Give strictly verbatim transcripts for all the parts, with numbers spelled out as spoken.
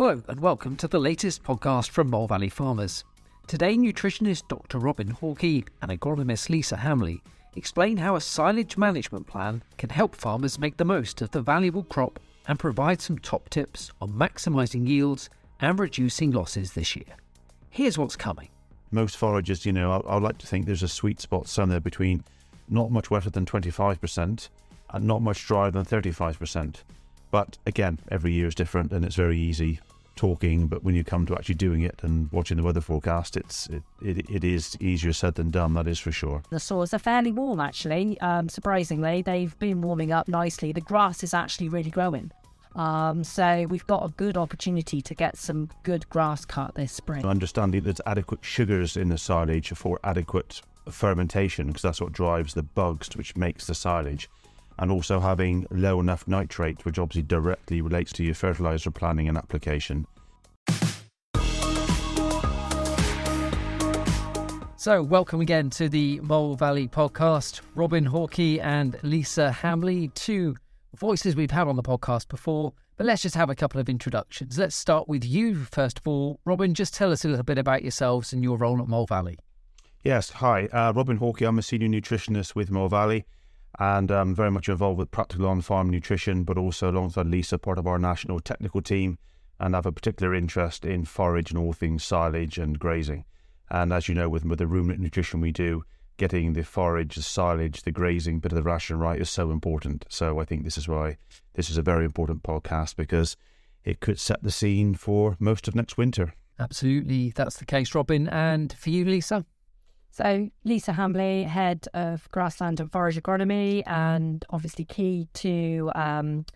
Hello and welcome to the latest podcast from Mole Valley Farmers. Today, nutritionist Doctor Robin Hawkey and agronomist Lisa Hambly explain how a silage management plan can help farmers make the most of the valuable crop and provide some top tips on maximising yields and reducing losses this year. Here's what's coming. Most foragers, you know, I, I like to think there's a sweet spot somewhere between not much wetter than twenty-five percent and not much drier than thirty-five percent. But again, every year is different and it's very easy talking, but when you come to actually doing it and watching the weather forecast, it's it, it, it is easier said than done, that is for sure. The soils are fairly warm actually, um, surprisingly. They've been warming up nicely. The grass is actually really growing. Um, so we've got a good opportunity to get some good grass cut this spring. Understanding there's adequate sugars in the silage for adequate fermentation, because that's what drives the bugs, which makes the silage. And also having low enough nitrate, which obviously directly relates to your fertiliser planning and application. So welcome again to the Mole Valley podcast. Robin Hawkey and Lisa Hambly, two voices we've had on the podcast before, but let's just have a couple of introductions. Let's start with you first of all. Robin, just tell us a little bit about yourselves and your role at Mole Valley. Yes, hi, uh, Robin Hawkey. I'm a senior nutritionist with Mole Valley. And I'm um, very much involved with practical on-farm nutrition, but also alongside Lisa, part of our national technical team, and have a particular interest in forage and all things silage and grazing. And as you know, with, with the ruminant nutrition we do, getting the forage, the silage, the grazing bit of the ration right is so important. So I think this is why this is a very important podcast, because it could set the scene for most of next winter. Absolutely, that's the case, Robin. And for you, Lisa? So Lisa Hambly, head of grassland and forage agronomy, and obviously key to um,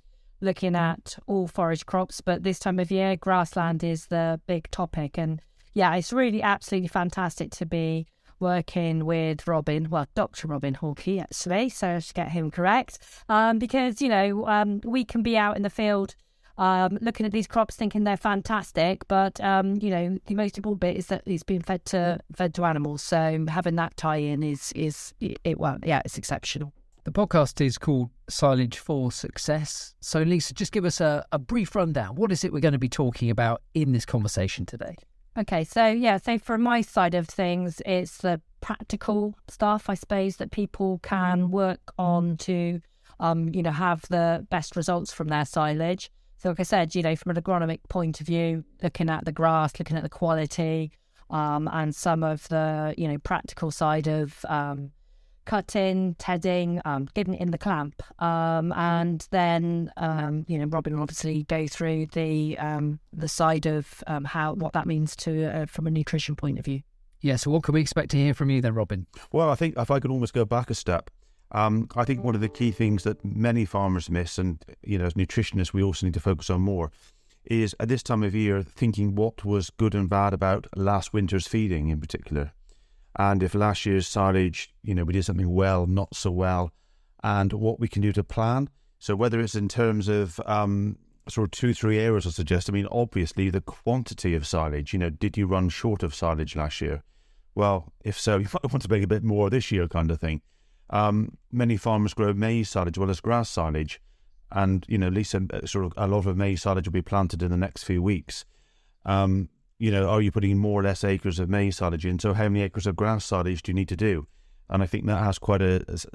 looking at all forage crops. But this time of year, grassland is the big topic. And yeah, it's really absolutely fantastic to be working with Robin, well, Doctor Robin Hawkey, actually, so I should get him correct, um, because, you know, um, we can be out in the field Um, looking at these crops thinking they're fantastic, but um, you know, the most important bit is that it's been fed to fed to animals, so having that tie-in is is it well yeah it's exceptional. The podcast is called Silage for Success. So Lisa, just give us a, a brief rundown. What is it we're going to be talking about in this conversation today? Okay, so yeah, so from my side of things, it's the practical stuff, I suppose, that people can work on to um, you know, have the best results from their silage. So like I said, you know, from an agronomic point of view, looking at the grass, looking at the quality, um, and some of the, you know, practical side of um, cutting, tedding, um, getting in the clamp. Um, and then, um, you know, Robin will obviously go through the um, the side of um, how what that means to uh, from a nutrition point of view. Yeah, so what can we expect to hear from you then, Robin? Well, I think if I could almost go back a step, Um, I think one of the key things that many farmers miss, and you know, as nutritionists we also need to focus on more, is at this time of year thinking what was good and bad about last winter's feeding in particular. And if last year's silage, you know, we did something well, not so well, and what we can do to plan. So whether it's in terms of um, sort of two, three areas I suggest, I mean, obviously the quantity of silage, you know, did you run short of silage last year? Well, if so, you might want to make a bit more this year kind of thing. Um, many farmers grow maize silage as well as grass silage, and you know, Lisa, sort of a lot of maize silage will be planted in the next few weeks. Um, you know, are you putting more or less acres of maize silage in? So how many acres of grass silage do you need to do? And I think that has quite a,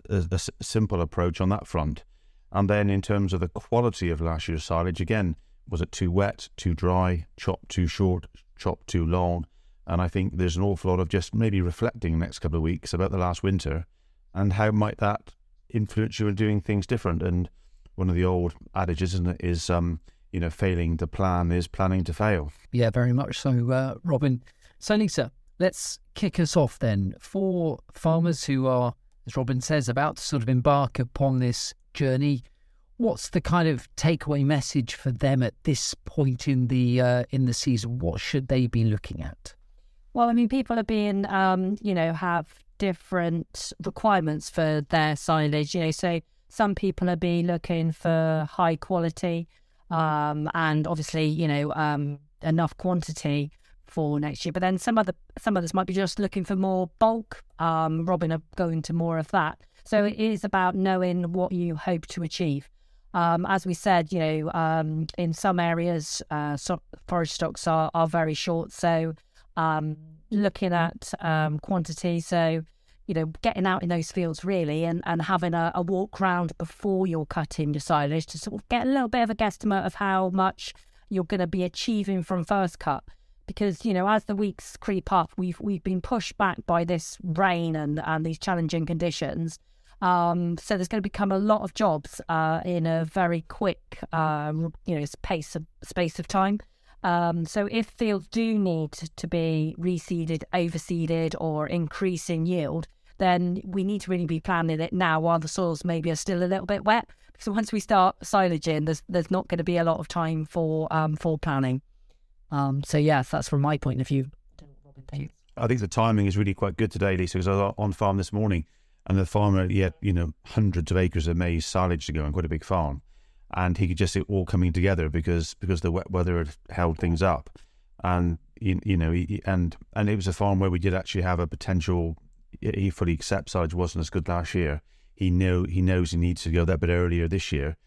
a, a simple approach on that front. And then in terms of the quality of last year's silage, again, was it too wet, too dry, chopped too short, chopped too long? And I think there's an awful lot of just maybe reflecting the next couple of weeks about the last winter. And how might that influence you in doing things different? And one of the old adages, isn't it, is, um, you know, failing to plan is planning to fail. Yeah, very much so, uh, Robin. So, Lisa, let's kick us off then. For farmers who are, as Robin says, about to sort of embark upon this journey, what's the kind of takeaway message for them at this point in the uh, in the season? What should they be looking at? Well, I mean, people are being, um, you know, have... different requirements for their silage, you know, so some people are be looking for high quality um and obviously, you know, um enough quantity for next year, but then some other some others might be just looking for more bulk. um Robin are going to more of that, so it is about knowing what you hope to achieve. Um, as we said, you know, um, in some areas, uh, so forage stocks are, are very short. So um, looking at um, quantity, so, you know, getting out in those fields really and, and having a, a walk round before you're cutting your silage to sort of get a little bit of a guesstimate of how much you're going to be achieving from first cut. Because, you know, as the weeks creep up, we've we've been pushed back by this rain and, and these challenging conditions. Um, so there's going to become a lot of jobs uh, in a very quick, uh, you know, space of, space of time. Um, so if fields do need to be reseeded, overseeded or increase in yield, then we need to really be planning it now while the soils maybe are still a little bit wet. Because once we start silaging, there's there's not going to be a lot of time for um, for planning. Um, so, yes, that's from my point of view. I think the timing is really quite good today, Lisa, because I was on farm this morning and the farmer, he had, you know, hundreds of acres of maize silage to go on, quite a big farm. And he could just see it all coming together because, because the wet weather had held things up. And, you, you know, he, and and it was a farm where we did actually have a potential, he fully accepts silage wasn't as good last year. He know, he knows he needs to go that bit earlier this year.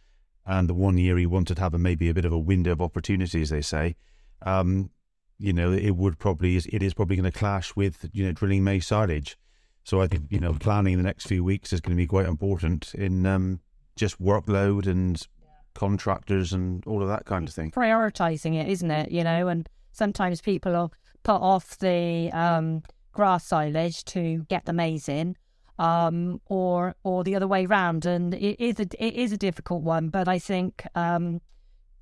And the one year he wanted to have a, maybe a bit of a window of opportunity, as they say. Um, you know, it would probably, it is probably going to clash with, you know, drilling maize silage. So I think, you know, planning the next few weeks is going to be quite important in um, just workload and yeah. contractors and all of that kind of thing. Prioritising it, isn't it? You know, and sometimes people will put off the um, grass silage to get the maize in um, or or the other way round. And it is a, it is a difficult one, but I think... Um,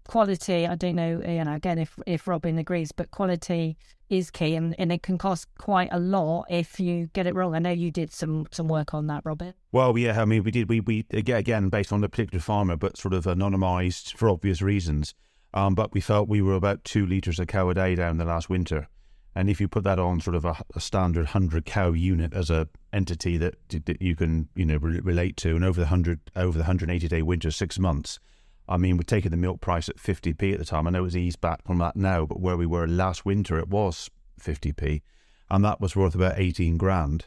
Quality, I don't know, you know, again, if, if Robin agrees, but quality is key and, and it can cost quite a lot if you get it wrong. I know you did some, some work on that, Robin. Well, yeah, I mean, we did, we, we again, based on the particular farmer, but sort of anonymised for obvious reasons. Um, but we felt we were about two litres a cow a day down the last winter. And if you put that on sort of a, a standard one hundred cow unit as a entity that, that you can, you know, re- relate to, and over the one hundred, over the one hundred eighty day winter, six months, I mean, we're taking the milk price at fifty p at the time. I know it's eased back from that now, but where we were last winter, it was fifty p, and that was worth about eighteen grand.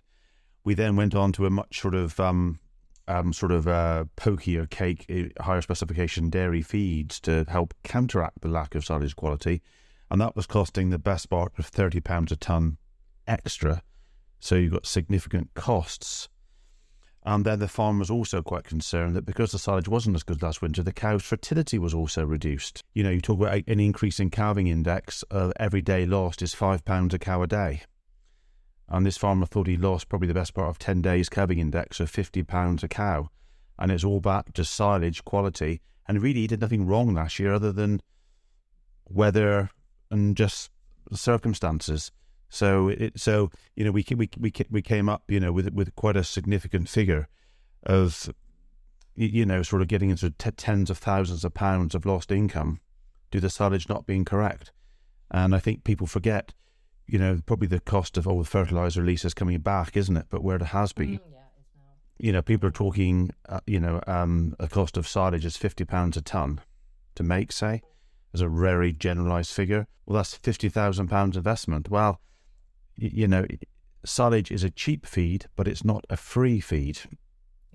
We then went on to a much sort of um, um, sort of uh, pokier cake, higher specification dairy feeds to help counteract the lack of silage quality, and that was costing the best part of thirty pounds a tonne extra. So you've got significant costs. And then the farm was also quite concerned that because the silage wasn't as good last winter, the cow's fertility was also reduced. You know, you talk about an increase in calving index, uh, every day lost is five pounds a cow a day. And this farmer thought he lost probably the best part of ten days calving index, so fifty pounds a cow. And it's all back to silage quality. And really he did nothing wrong last year other than weather and just circumstances. So it so you know we we we we came up you know with with quite a significant figure of you know sort of getting into t- tens of thousands of pounds of lost income due to the silage not being correct, and I think people forget you know probably the cost of all oh, the fertilizer release is coming back, isn't it? But where it has been, mm, yeah, it's now. you know people are talking uh, you know um, a cost of silage is fifty pounds a ton to make, say, as a very generalised figure. Well, that's fifty thousand pounds investment. Well. You know, silage is a cheap feed, but it's not a free feed.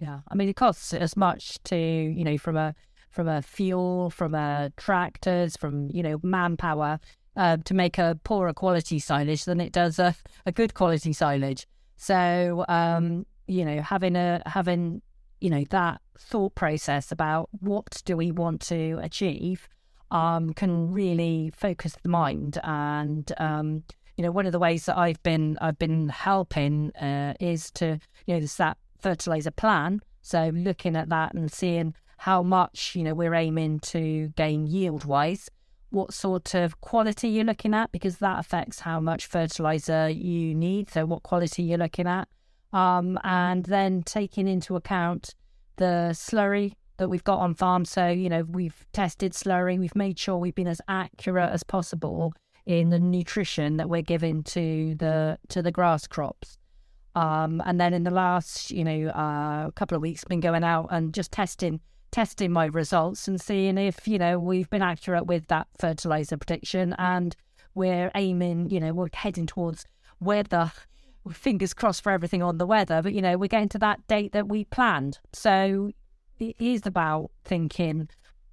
Yeah, I mean, it costs as much to, you know, from a from a fuel, from a tractors, from, you know, manpower uh, to make a poorer quality silage than it does a, a good quality silage. So, um, you know, having a having, you know, that thought process about what do we want to achieve um, can really focus the mind and, um You know, one of the ways that I've been I've been helping uh, is to, you know, there's that fertiliser plan. So looking at that and seeing how much, you know, we're aiming to gain yield-wise, what sort of quality you're looking at, because that affects how much fertiliser you need, so what quality you're looking at. Um, and then taking into account the slurry that we've got on farm. So, you know, we've tested slurry, we've made sure we've been as accurate as possible in the nutrition that we're giving to the to the grass crops, um, and then in the last you know uh, couple of weeks, been going out and just testing testing my results and seeing if you know we've been accurate with that fertilizer prediction, and we're aiming you know we're heading towards weather. Fingers crossed for everything on the weather, but you know we're getting to that date that we planned. So it is about thinking,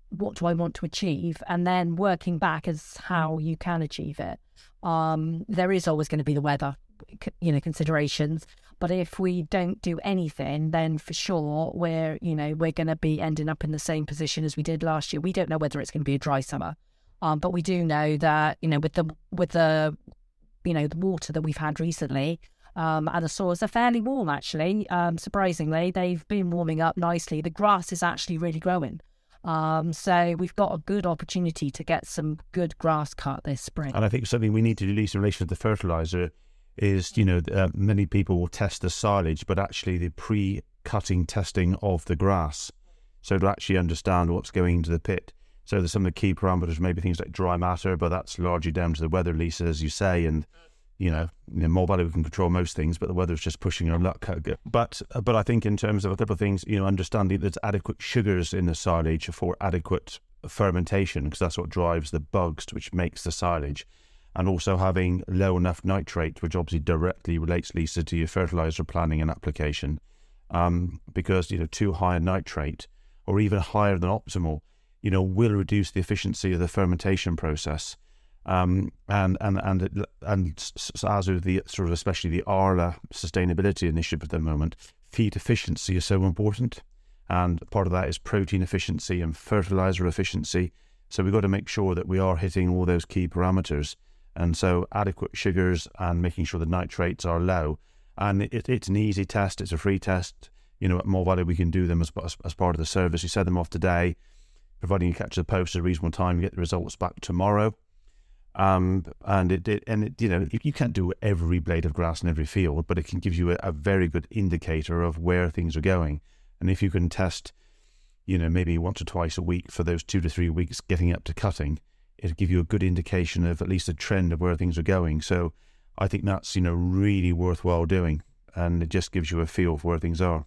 what do I want to achieve? And then working back as how you can achieve it. Um, there is always going to be the weather, you know, considerations. But if we don't do anything, then for sure we're, you know, we're going to be ending up in the same position as we did last year. We don't know whether it's going to be a dry summer, um, but we do know that, you know, with the with the, you know, the water that we've had recently, um, and the soils are fairly warm actually. Um, surprisingly, they've been warming up nicely. The grass is actually really growing. Um, so we've got a good opportunity to get some good grass cut this spring. And I think something we need to do, at least in relation to the fertiliser, is, you know, uh, many people will test the silage, but actually the pre-cutting testing of the grass. So to actually understand what's going into the pit. So there's some of the key parameters, maybe things like dry matter, but that's largely down to the weather, Lisa, as you say. And, you know, in Mole Valley we can control most things, but the weather is just pushing our luck. But but I think in terms of a couple of things, you know, understanding there's adequate sugars in the silage for adequate fermentation, because that's what drives the bugs, which makes the silage. And also having low enough nitrate, which obviously directly relates, Lisa, to your fertiliser planning and application, um, because, you know, too high a nitrate, or even higher than optimal, you know, will reduce the efficiency of the fermentation process. Um, and and and it, and as with the sort of especially the Arla sustainability initiative at the moment, feed efficiency is so important, and part of that is protein efficiency and fertiliser efficiency. So we've got to make sure that we are hitting all those key parameters. And so adequate sugars and making sure the nitrates are low. And it, it's an easy test. It's a free test. You know, at Mole Valley, we can do them as, as, as part of the service. You send them off today, providing you catch the post at a reasonable time, you get the results back tomorrow. Um, and, it, it, and it, you know, you, you can't do every blade of grass in every field, but it can give you a, a very good indicator of where things are going. And if you can test, you know, maybe once or twice a week for those two to three weeks getting up to cutting, it'll give you a good indication of at least a trend of where things are going. So I think that's, you know, really worthwhile doing, and it just gives you a feel for where things are.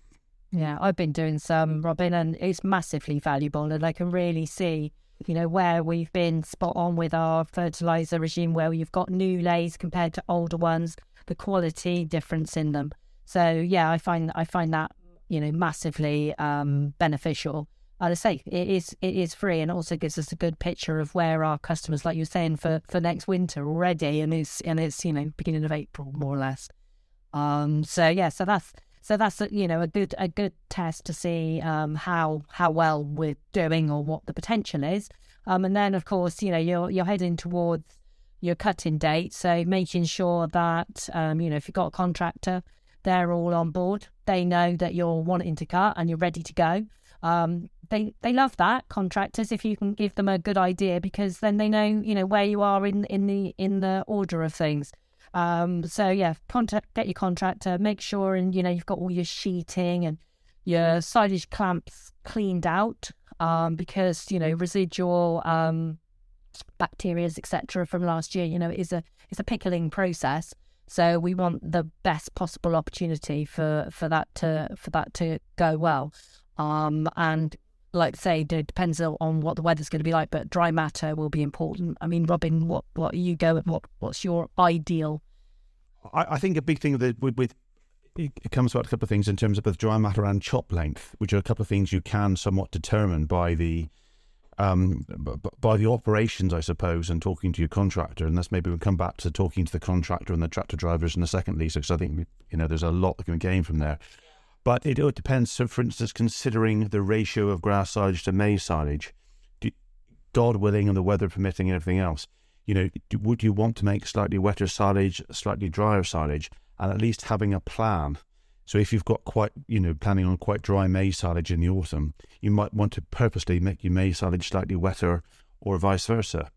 Yeah, I've been doing some, Robin, and it's massively valuable, and I can really see, you know, where we've been spot on with our fertiliser regime, where you've got new lays compared to older ones, the quality difference in them. So yeah, I find I find that, you know, massively um, beneficial. I'd say it is it is free, and also gives us a good picture of where our customers, like you're saying, for, for next winter already, and it's and it's you know beginning of April more or less. Um, so yeah, so that's so that's you know a good a good test to see um, how how well we're doing or what the potential is. Um, and then of course you know you're you're heading towards your cutting date, so making sure that um, you know if you've got a contractor, they're all on board. They know that you're wanting to cut and you're ready to go. Um, they they love that, contractors, if you can give them a good idea, because then they know you know where you are in in the in the order of things. Um, so yeah, contact get your contractor, make sure and you know you've got all your sheeting and your silage clamps cleaned out, um, because you know residual um, bacteria, et cetera, from last year. You know it is a it's a pickling process, so we want the best possible opportunity for for that to for that to go well. Um, and like I say, it depends on what the weather's going to be like, but dry matter will be important. I mean, Robin, what, what are you going, what, what's your ideal? I, I think a big thing that with, with, it comes about a couple of things in terms of both dry matter and chop length, which are a couple of things you can somewhat determine by the, um, by the operations, I suppose, and talking to your contractor. And that's maybe we'll come back to talking to the contractor and the tractor drivers in a second, Lisa, because I think, you know, there's a lot that can be gained from there. But it, it depends. So, for instance, considering the ratio of grass silage to maize silage, do, God willing and the weather permitting and everything else, you know, do, would you want to make slightly wetter silage, slightly drier silage, and at least having a plan? So if you've got quite, you know, planning on quite dry maize silage in the autumn, you might want to purposely make your maize silage slightly wetter or vice versa.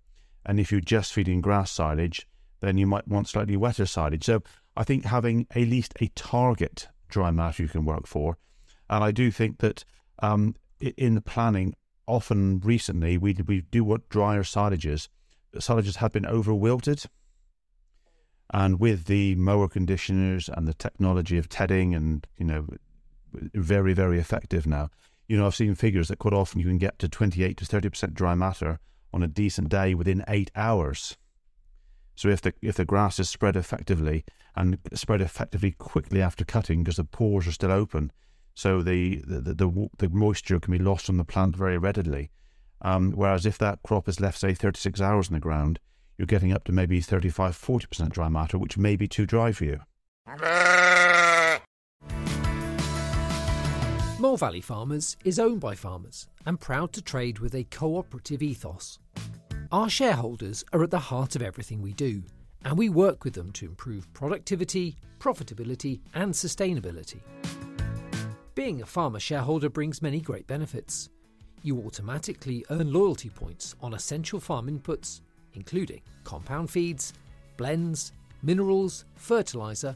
And if you're just feeding grass silage, then you might want slightly wetter silage. So I think having at least a target dry matter you can work for. And I do think that um, in the planning, often recently, we we do want drier silages. Silages have been over-wilted. And with the mower conditioners and the technology of tedding and, you know, very, very effective now, you know, I've seen figures that quite often you can get to twenty-eight to thirty percent dry matter on a decent day within eight hours. So if the if the grass is spread effectively and spread effectively quickly after cutting because the pores are still open, So the the, the the moisture can be lost from the plant very readily. Um, whereas if that crop is left, say, thirty-six hours in the ground, you're getting up to maybe thirty-five, forty percent dry matter, which may be too dry for you. Mole Valley Farmers is owned by farmers and proud to trade with a cooperative ethos. Our shareholders are at the heart of everything we do, and we work with them to improve productivity, profitability, and sustainability. Being a farmer shareholder brings many great benefits. You automatically earn loyalty points on essential farm inputs, including compound feeds, blends, minerals, fertiliser,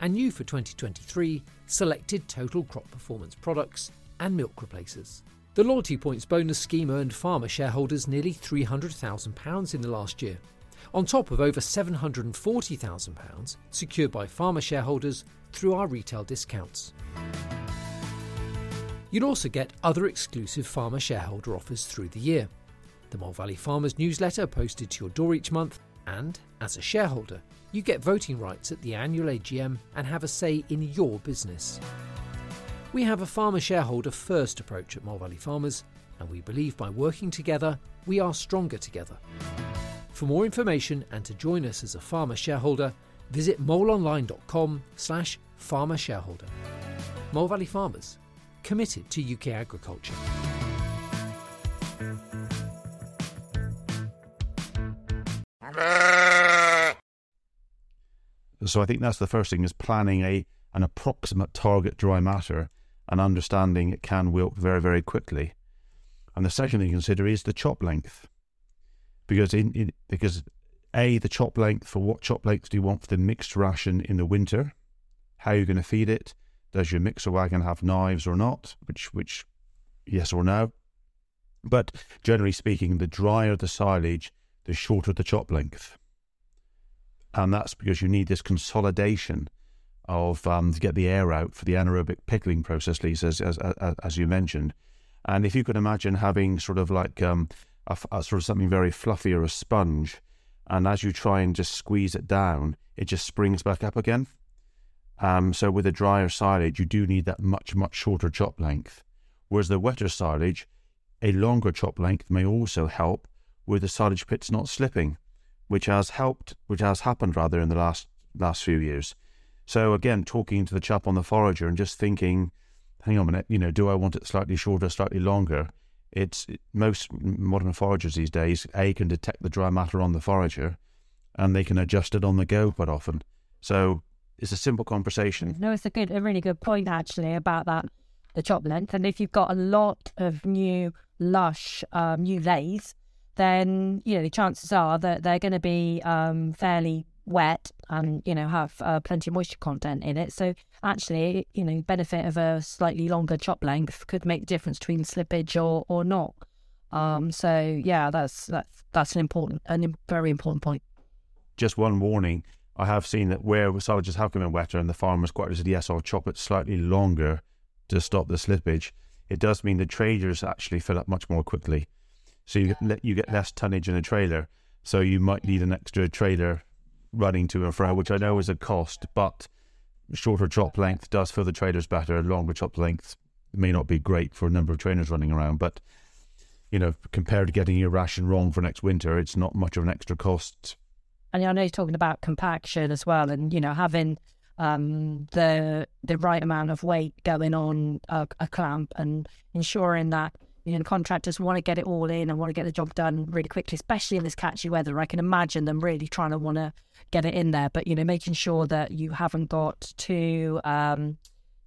and new for twenty twenty-three, selected total crop performance products and milk replacers. The loyalty points bonus scheme earned farmer shareholders nearly three hundred thousand pounds in the last year, on top of over seven hundred forty thousand pounds secured by farmer shareholders through our retail discounts. You'd also get other exclusive farmer shareholder offers through the year. The Mole Valley Farmers newsletter posted to your door each month, and, as a shareholder, you get voting rights at the annual A G M and have a say in your business. We have a farmer shareholder first approach at Mole Valley Farmers, and we believe by working together, we are stronger together. For more information and to join us as a farmer shareholder, visit mole online dot com slash farmer shareholder. Mole Valley Farmers, committed to U K agriculture. So I think that's the first thing, is planning a an approximate target dry matter and understanding it can wilt very, very quickly. And the second thing to consider is the chop length. Because in, in because A, the chop length, for what chop length do you want for the mixed ration in the winter? How are you going to feed it? Does your mixer wagon have knives or not? Which, which, yes or no. But generally speaking, the drier the silage, the shorter the chop length. And that's because you need this consolidation of um, to get the air out for the anaerobic pickling process, Lisa, as as, as you mentioned. And if you could imagine having sort of like um, a, a sort of something very fluffy or a sponge, and as you try and just squeeze it down, it just springs back up again. Um, so with a drier silage, you do need that much, much shorter chop length. Whereas the wetter silage, a longer chop length may also help with the silage pits not slipping, which has helped, which has happened rather in the last last few years. So again, talking to the chap on the forager and just thinking, hang on a minute, you know, do I want it slightly shorter, slightly longer? It's it, most modern foragers these days, A, can detect the dry matter on the forager, and they can adjust it on the go quite often. So it's a simple conversation. No, it's a good, a really good point actually about that, the chop length. And if you've got a lot of new lush, um, new lays, then you know the chances are that they're going to be um, fairly wet and you know have uh, plenty of moisture content in it. So actually, you know, benefit of a slightly longer chop length could make the difference between slippage or or not. Um, so yeah, that's that's that's an important, a very important point. Just one warning. I have seen that where silages have come in wetter and the farmer's quite said, yes, I'll chop it slightly longer to stop the slippage, it does mean the trailers actually fill up much more quickly. So you, yeah. get, you get less tonnage in a trailer. So you might need an extra trailer running to and fro, which I know is a cost, but shorter chop length does fill the trailers better. Longer chop length may not be great for a number of trailers running around, but, you know, compared to getting your ration wrong for next winter, it's not much of an extra cost. And I know you're talking about compaction as well, and you know having um, the the right amount of weight going on a, a clamp, and ensuring that you know the contractors want to get it all in and want to get the job done really quickly, especially in this catchy weather. I can imagine them really trying to want to get it in there, but you know making sure that you haven't got too um,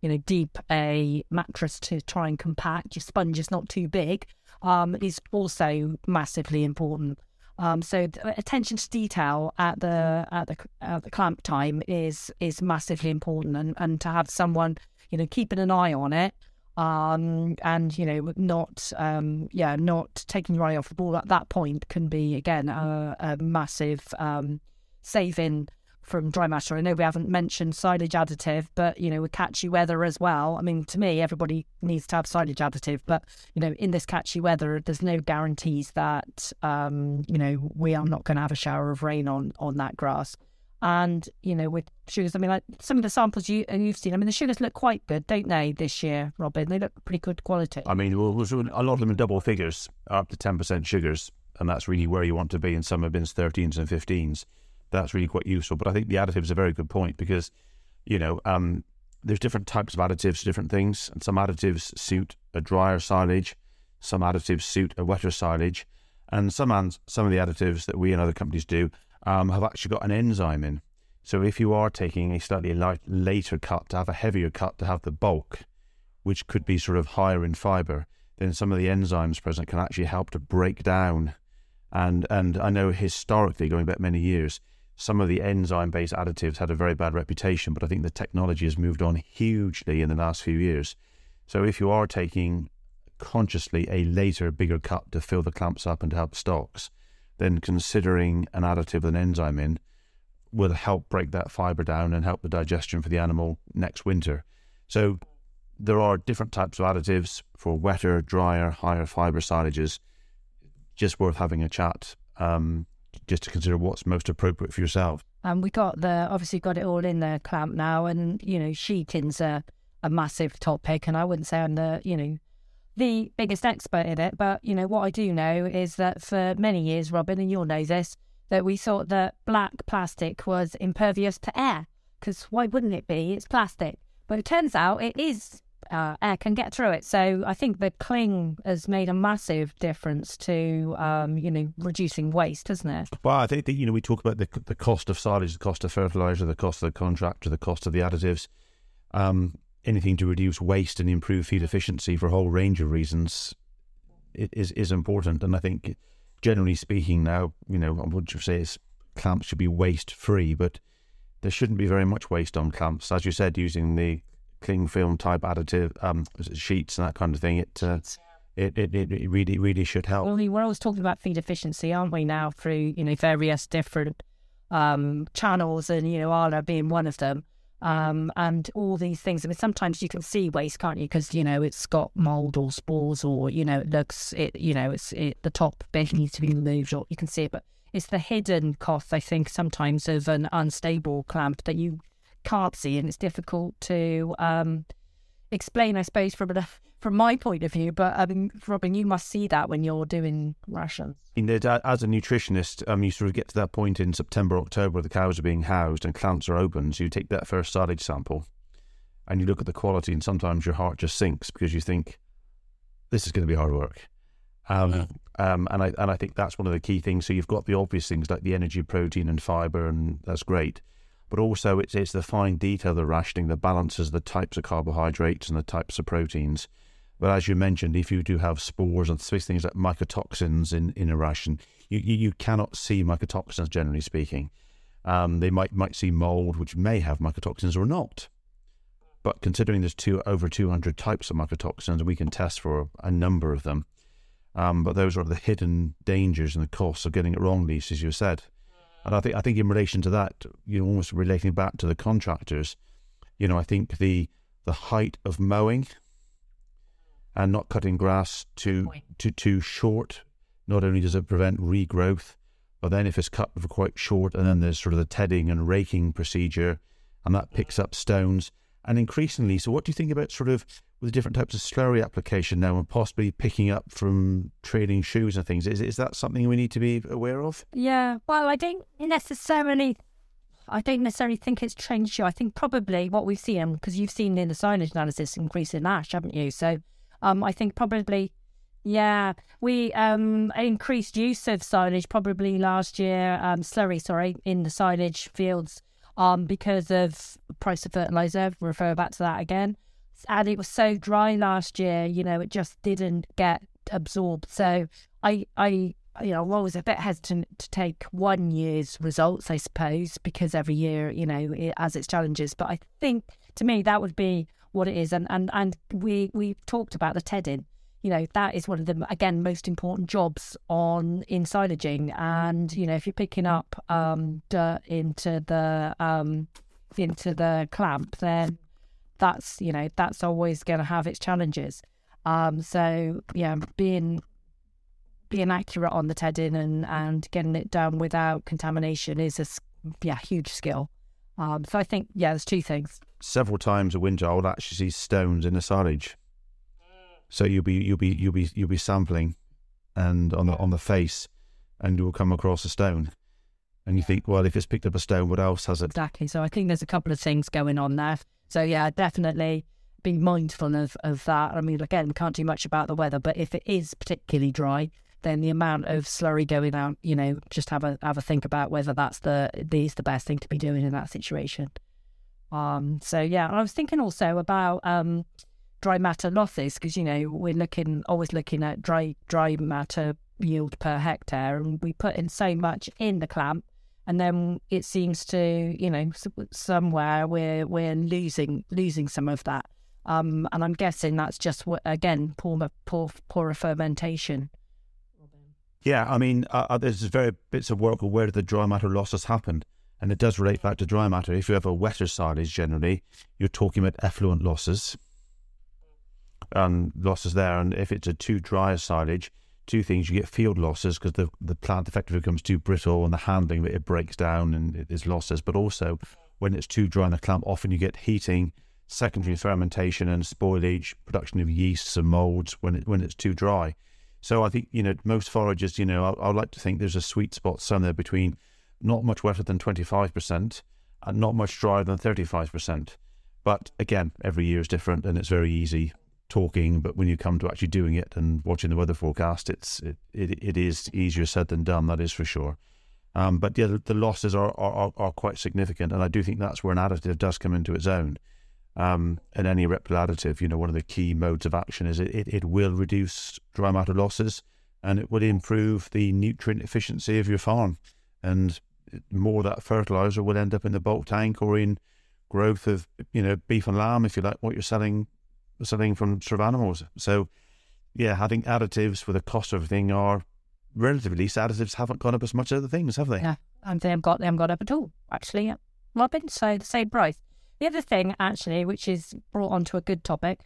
you know deep a mattress to try and compact. Your sponge is not too big um, is also massively important. Um, so attention to detail at the at the at the clamp time is is massively important, and, and to have someone you know keeping an eye on it, um, and you know not um, yeah not taking your eye off the ball at that point can be again a, a massive um, saving from dry matter. I know we haven't mentioned silage additive, but you know with catchy weather as well. I mean, to me, everybody needs to have silage additive, but you know in this catchy weather, there's no guarantees that um, you know we are not going to have a shower of rain on on that grass. And, you know, with sugars, I mean, like some of the samples you, you've seen, I mean, the sugars look quite good, don't they, this year, Robin? They look pretty good quality. I mean, well, a lot of them are double figures, up to ten percent sugars, and that's really where you want to be. In summer bins, thirteens and fifteens. That's really quite useful. But I think the additive's a very good point because, you know, um, there's different types of additives to different things, and some additives suit a drier silage, some additives suit a wetter silage, and some some of the additives that we and other companies do um, have actually got an enzyme in. So if you are taking a slightly light, later cut to have a heavier cut to have the bulk, which could be sort of higher in fibre, then some of the enzymes present can actually help to break down. And and I know historically, going back many years, some of the enzyme-based additives had a very bad reputation, but I think the technology has moved on hugely in the last few years. So if you are taking consciously a later, bigger cut to fill the clumps up and to help stocks, then considering an additive with an enzyme in will help break that fibre down and help the digestion for the animal next winter. So there are different types of additives for wetter, drier, higher fibre silages. Just worth having a chat um just to consider what's most appropriate for yourself. And um, we got the, obviously got it all in the clamp now, and, you know, sheeting's a, a massive topic, and I wouldn't say I'm the, you know, the biggest expert in it, but, you know, what I do know is that for many years, Robin, and you'll know this, that we thought that black plastic was impervious to air, because why wouldn't it be? It's plastic. But it turns out it is, uh, air can get through it. So I think the cling has made a massive difference to, um, you know, reducing waste, hasn't it? Well, I think that, you know, we talk about the the cost of silage, the cost of fertiliser, the cost of the contractor, the cost of the additives, um, anything to reduce waste and improve feed efficiency for a whole range of reasons is, is important. And I think generally speaking now, you know, I would say is clamps should be waste-free, but there shouldn't be very much waste on clamps. As you said, using the cling film type additive um, sheets and that kind of thing, it, uh, it it it really really should help. Well, we're always talking about feed efficiency, aren't we, now, through, you know, various different um, channels, and, you know, Arla being one of them, um, and all these things. I mean, sometimes you can see waste, can't you? Because, you know, it's got mould or spores, or, you know, it looks it you know it's it, the top bit needs to be removed, or you can see it, but it's the hidden cost, I think, sometimes of an unstable clamp that you can't see, and it's difficult to um explain, I suppose, from a, from my point of view. But I mean, Robin, you must see that when you're doing rations. As a nutritionist, um, you sort of get to that point in September, October, the cows are being housed and clamps are open, so you take that first silage sample and you look at the quality, and sometimes your heart just sinks because you think, this is going to be hard work. Um, yeah. um and I and I think that's one of the key things. So you've got the obvious things like the energy, protein and fibre, and that's great. But also it's it's the fine detail of the rationing, the balances, the types of carbohydrates and the types of proteins. But as you mentioned, if you do have spores and things like mycotoxins in, in a ration, you, you, you cannot see mycotoxins, generally speaking. Um, they might might see mould, which may have mycotoxins or not. But considering there's two over two hundred types of mycotoxins, we can test for a number of them. Um, but those are the hidden dangers and the costs of getting it wrong, Lisa, as you said. And I think I think in relation to that, you know, almost relating back to the contractors, you know, I think the the height of mowing and not cutting grass too too too short, not only does it prevent regrowth, but then if it's cut for quite short, and then there's sort of the tedding and raking procedure, and that picks up stones. And increasingly, so what do you think about sort of with the different types of slurry application now, and possibly picking up from trailing shoes and things? Is is that something we need to be aware of? Yeah, well, I don't necessarily, I don't necessarily think it's trailing shoe. I think probably what we've seen, because you've seen in the silage analysis increase in ash, haven't you? So, um, I think probably, yeah, we um increased use of silage probably last year, um, slurry, sorry, in the silage fields. Um, because of price of fertiliser, refer back to that again. And it was so dry last year, you know, it just didn't get absorbed. So I, I, you know, I was a bit hesitant to take one year's results, I suppose, because every year, you know, it has its challenges. But I think, to me, that would be what it is. And and and we we've talked about the tedding. You know, that is one of the, again, most important jobs on in silaging. And, you know, if you're picking up um, dirt into the um, into the clamp, then that's, you know, that's always going to have its challenges. Um, so, yeah, being being accurate on the tedding and, and getting it done without contamination is a yeah, huge skill. Um, so I think, yeah, there's two things. Several times a winter, I would actually see stones in the silage. So you'll be you'll be you'll be you'll be sampling, and on the on the face, and you'll come across a stone, and you think, well, if it's picked up a stone, what else has it? Exactly. So I think there's a couple of things going on there. So yeah, definitely be mindful of of that. I mean, again, we can't do much about the weather, but if it is particularly dry, then the amount of slurry going out, you know, just have a have a think about whether that's the is the best thing to be doing in that situation. Um. So yeah, and I was thinking also about um. dry matter losses, because you know we're looking always looking at dry dry matter yield per hectare, and we put in so much in the clamp, and then it seems to you know somewhere we're we're losing losing some of that, um, and I'm guessing that's just again poor poor poorer fermentation. Yeah, I mean uh, there's very bits of work of where the dry matter losses happen, and it does relate back to dry matter. If you have a wetter silage, generally you're talking about effluent losses. Um, losses there, and if it's a too dry silage, two things: you get field losses because the the plant effectively becomes too brittle, and the handling it breaks down, and it is losses. But also, when it's too dry in the clamp, often you get heating, secondary fermentation, and spoilage, production of yeasts and molds when it when it's too dry. So I think you know most forages, you know, I, I like to think there's a sweet spot somewhere between not much wetter than twenty-five percent and not much drier than thirty-five percent. But again, every year is different, and it's very easy talking, but when you come to actually doing it and watching the weather forecast, it's it it, it is easier said than done, that is for sure. Um, but yeah, the, the losses are, are are quite significant, and I do think that's where an additive does come into its own. Um, and any reptile additive, you know, one of the key modes of action is it, it, it will reduce dry matter losses, and it will improve the nutrient efficiency of your farm, and more of that fertilizer will end up in the bulk tank or in growth of you know beef and lamb, if you like, what you're selling. Something from sort of animals. So, yeah, having additives with the cost of everything are relatively least. Additives haven't gone up as much as other things, have they? No, and they haven't got, they haven't gone up at all, actually, Robin. So, the same price. The other thing, actually, which is brought on to a good topic,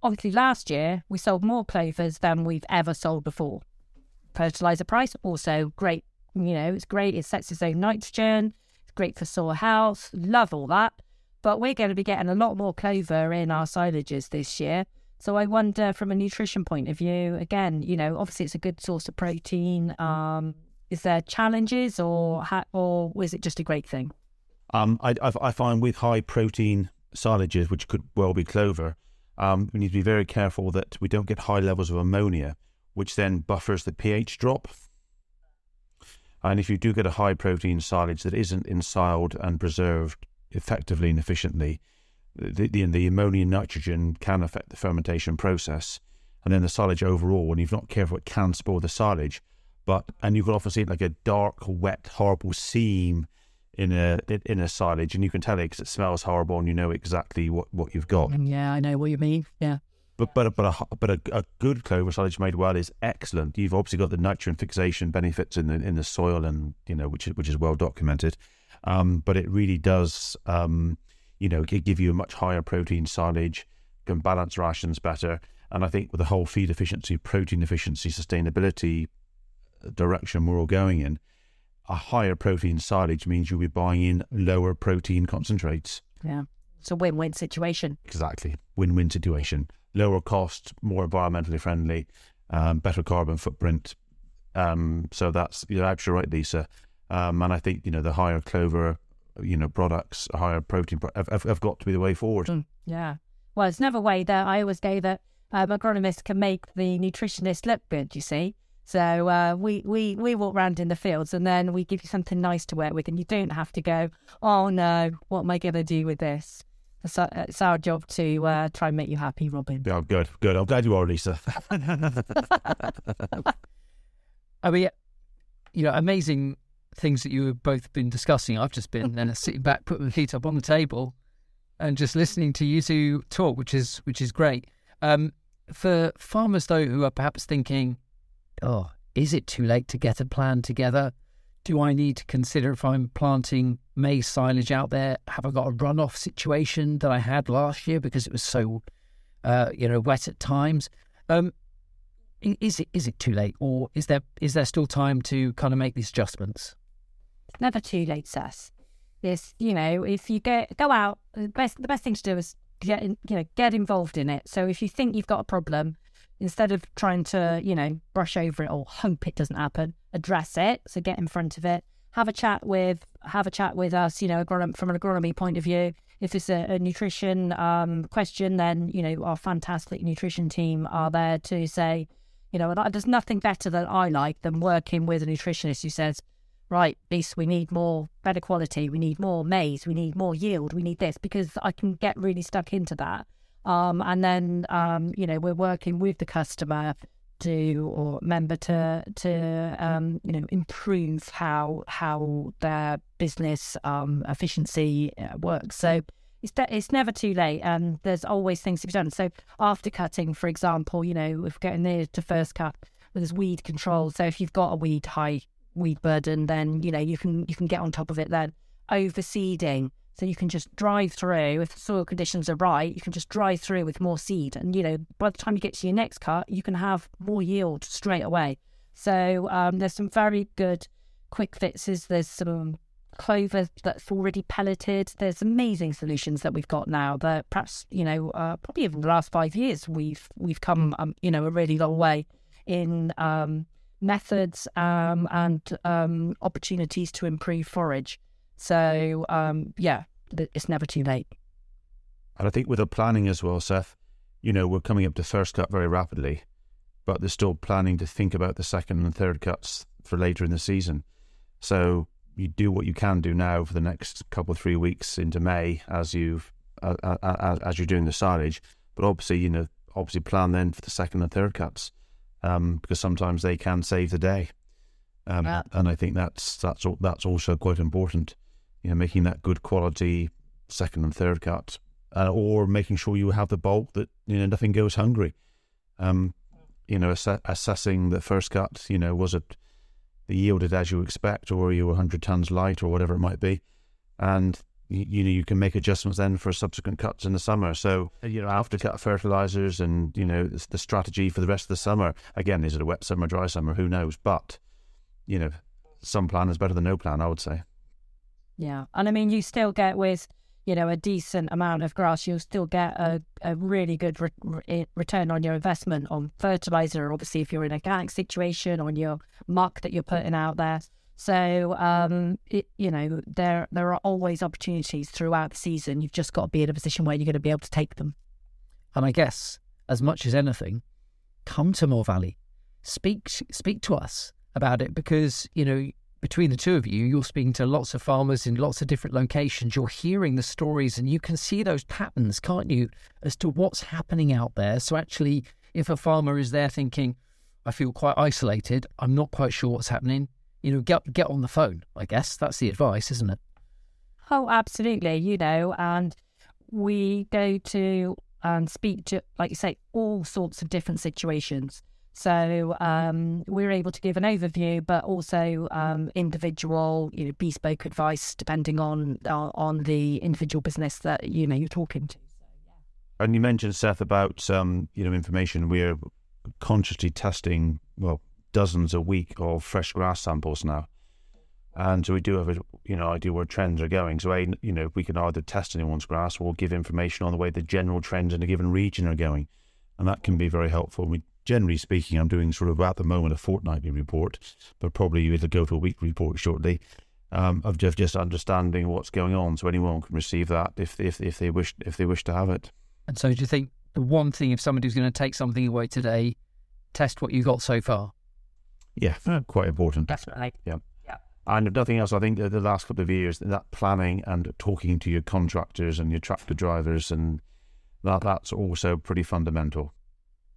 obviously, last year we sold more clovers than we've ever sold before. Fertiliser price, also great. You know, it's great. It sets its own nitrogen. It's great for soil health. Love all that. But we're going to be getting a lot more clover in our silages this year. So I wonder, from a nutrition point of view, again, you know, obviously it's a good source of protein. Um, is there challenges, or ha- or is it just a great thing? Um, I, I, I find with high protein silages, which could well be clover, um, we need to be very careful that we don't get high levels of ammonia, which then buffers the pH drop. And if you do get a high protein silage that isn't ensiled and preserved effectively and efficiently, the, the the ammonia and nitrogen can affect the fermentation process, and then the silage overall, when you're not careful, it can spoil the silage. But and you can often see it like a dark, wet, horrible seam in a in a silage, and you can tell it because it smells horrible, and you know exactly what, what you've got. Yeah, I know what you mean. Yeah, but but but a but a, a good clover silage made well is excellent. You've obviously got the nitrogen fixation benefits in the in the soil, and you know which which is well documented. Um, but it really does, um, you know, give you a much higher protein silage, can balance rations better. And I think with the whole feed efficiency, protein efficiency, sustainability direction we're all going in, a higher protein silage means you'll be buying in lower protein concentrates. Yeah. It's a win-win situation. Exactly. Win-win situation. Lower cost, more environmentally friendly, um, better carbon footprint. Um, so that's, you're absolutely right, Lisa. Um, and I think, you know, the higher clover, you know, products, higher protein pro- have, have got to be the way forward. Mm, yeah. Well, it's another way that I always go that um, agronomists can make the nutritionist look good, you see. So uh, we, we, we walk around in the fields, and then we give you something nice to work with, and you don't have to go, oh, no, what am I going to do with this? It's, uh, it's our job to uh, try and make you happy, Robin. Oh, good, good. I'm glad you are, Lisa. I mean, you know, amazing things that you have both been discussing. I've just been then sitting back, putting my feet up on the table and just listening to you two talk, which is which is great. Um, for farmers, though, who are perhaps thinking, oh, is it too late to get a plan together? Do I need to consider if I'm planting maize silage out there? Have I got a runoff situation that I had last year because it was so, uh, you know, wet at times? Um, is it is it too late, or is there is there still time to kind of make these adjustments? It's never too late, Seth. Yes, you know, if you get go out, the best the best thing to do is get in, you know, get involved in it. So if you think you've got a problem, instead of trying to, you know, brush over it or hope it doesn't happen, address it. So get in front of it. Have a chat with have a chat with us, you know, agronom- from an agronomy point of view. If it's a, a nutrition um, question, then, you know, our fantastic nutrition team are there to say, you know, there's nothing better that I like than working with a nutritionist who says, right, Lisa, we need more, better quality, we need more maize, we need more yield, we need this, because I can get really stuck into that. Um, and then, um, you know, we're working with the customer to or member to to um, you know, improve how how their business um, efficiency works. So it's de- it's never too late, and there's always things to be done. So after cutting, for example, you know, if we're getting near to first cut, there's weed control. So if you've got a weed high weed burden, then, you know, you can you can get on top of it. Then overseeding. So you can just drive through, if soil conditions are right, you can just drive through with more seed. And, you know, by the time you get to your next cut, you can have more yield straight away. So um, there's some very good quick fixes. There's some clover that's already pelleted. There's amazing solutions that we've got now that perhaps, you know, uh, probably over the last five years, we've we've come, um, you know, a really long way in um, methods um, and um, opportunities to improve forage. So, um, yeah, it's never too late. And I think with the planning as well, Seth, you know, we're coming up to first cut very rapidly, but there's still planning to think about the second and third cuts for later in the season. So you do what you can do now for the next couple, three weeks into May as you've, uh, uh, as you're doing the silage, but obviously, you know, obviously plan then for the second and third cuts, um, because sometimes they can save the day. Um, yeah. And I think that's, that's, that's also quite important. You know, making that good quality second and third cut, uh, or making sure you have the bulk that, you know, nothing goes hungry. Um, you know, ass- assessing the first cut, you know, was it yielded as you expect, or were you one hundred tons light, or whatever it might be? And, you, you know, you can make adjustments then for subsequent cuts in the summer. So, you know, after cut fertilizers and, you know, the strategy for the rest of the summer. Again, is it a wet summer, dry summer? Who knows? But, you know, some plan is better than no plan, I would say. Yeah, and I mean, you still get with, you know, a decent amount of grass, you'll still get a, a really good re- re- return on your investment on fertiliser, obviously, if you're in a organic situation, on your muck that you're putting out there. So, um, it, you know, there there are always opportunities throughout the season. You've just got to be in a position where you're going to be able to take them. And I guess, as much as anything, come to Mole Valley. Speak, speak to us about it, because, you know, between the two of you, you're speaking to lots of farmers in lots of different locations. You're hearing the stories and you can see those patterns, can't you, as to what's happening out there. So actually, if a farmer is there thinking, I feel quite isolated, I'm not quite sure what's happening, you know, get get on the phone, I guess. That's the advice, isn't it? Oh, absolutely. You know, and we go to and speak to, like you say, all sorts of different situations. So um, we're able to give an overview, but also um, individual, you know, bespoke advice depending on uh, on the individual business that, you know, you're talking to. And you mentioned, Seth, about um, you know, information. We're consciously testing, well, dozens a week of fresh grass samples now, and so we do have a, you know, idea where trends are going. So I, you know, we can either test anyone's grass or give information on the way the general trends in a given region are going, and that can be very helpful. We, generally speaking, I'm doing sort of at the moment a fortnightly report, but probably it'll go to a weekly report shortly, um, of just, just understanding what's going on, so anyone can receive that if if if they wish if they wish to have it. And so, do you think the one thing, if somebody's going to take something away today, test what you got so far? Yeah, quite important. Definitely. Yeah. Yeah. And if nothing else, I think that the last couple of years, that planning and talking to your contractors and your tractor drivers, and that that's also pretty fundamental.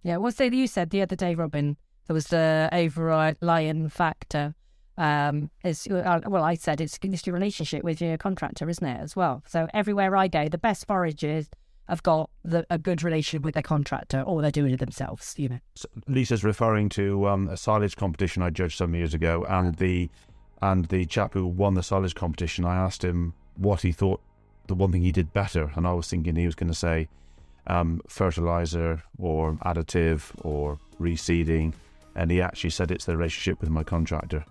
Yeah, well, so you said the other day, Robin, there was the overlying factor. Um, is well, I said it's, it's your relationship with your contractor, isn't it, as well? So everywhere I go, the best foragers have got the, a good relationship with their contractor, or they're doing it themselves, you know. So Lisa's referring to um, a silage competition I judged some years ago, and the and the chap who won the silage competition, I asked him what he thought the one thing he did better, and I was thinking he was going to say, Um, fertilizer or additive or reseeding, and he actually said it's the relationship with my contractor.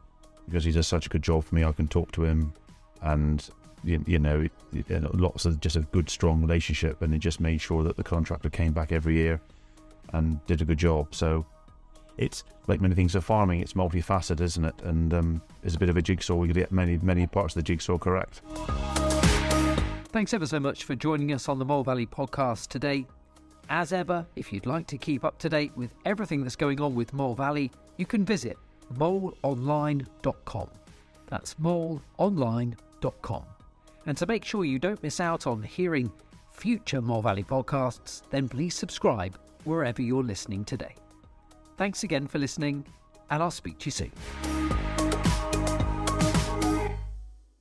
because he does such a good job for me. I can talk to him, and you, you know, lots of just a good strong relationship, and it just made sure that the contractor came back every year and did a good job. So it's like many things of farming, it's multifaceted, isn't it? And um, it's a bit of a jigsaw. We get many many parts of the jigsaw correct. Thanks ever so much for joining us on the Mole Valley podcast today. As ever, if you'd like to keep up to date with everything that's going on with Mole Valley, you can visit mole online dot com. That's mole online dot com. And to make sure you don't miss out on hearing future Mole Valley podcasts, then please subscribe wherever you're listening today. Thanks again for listening, and I'll speak to you soon.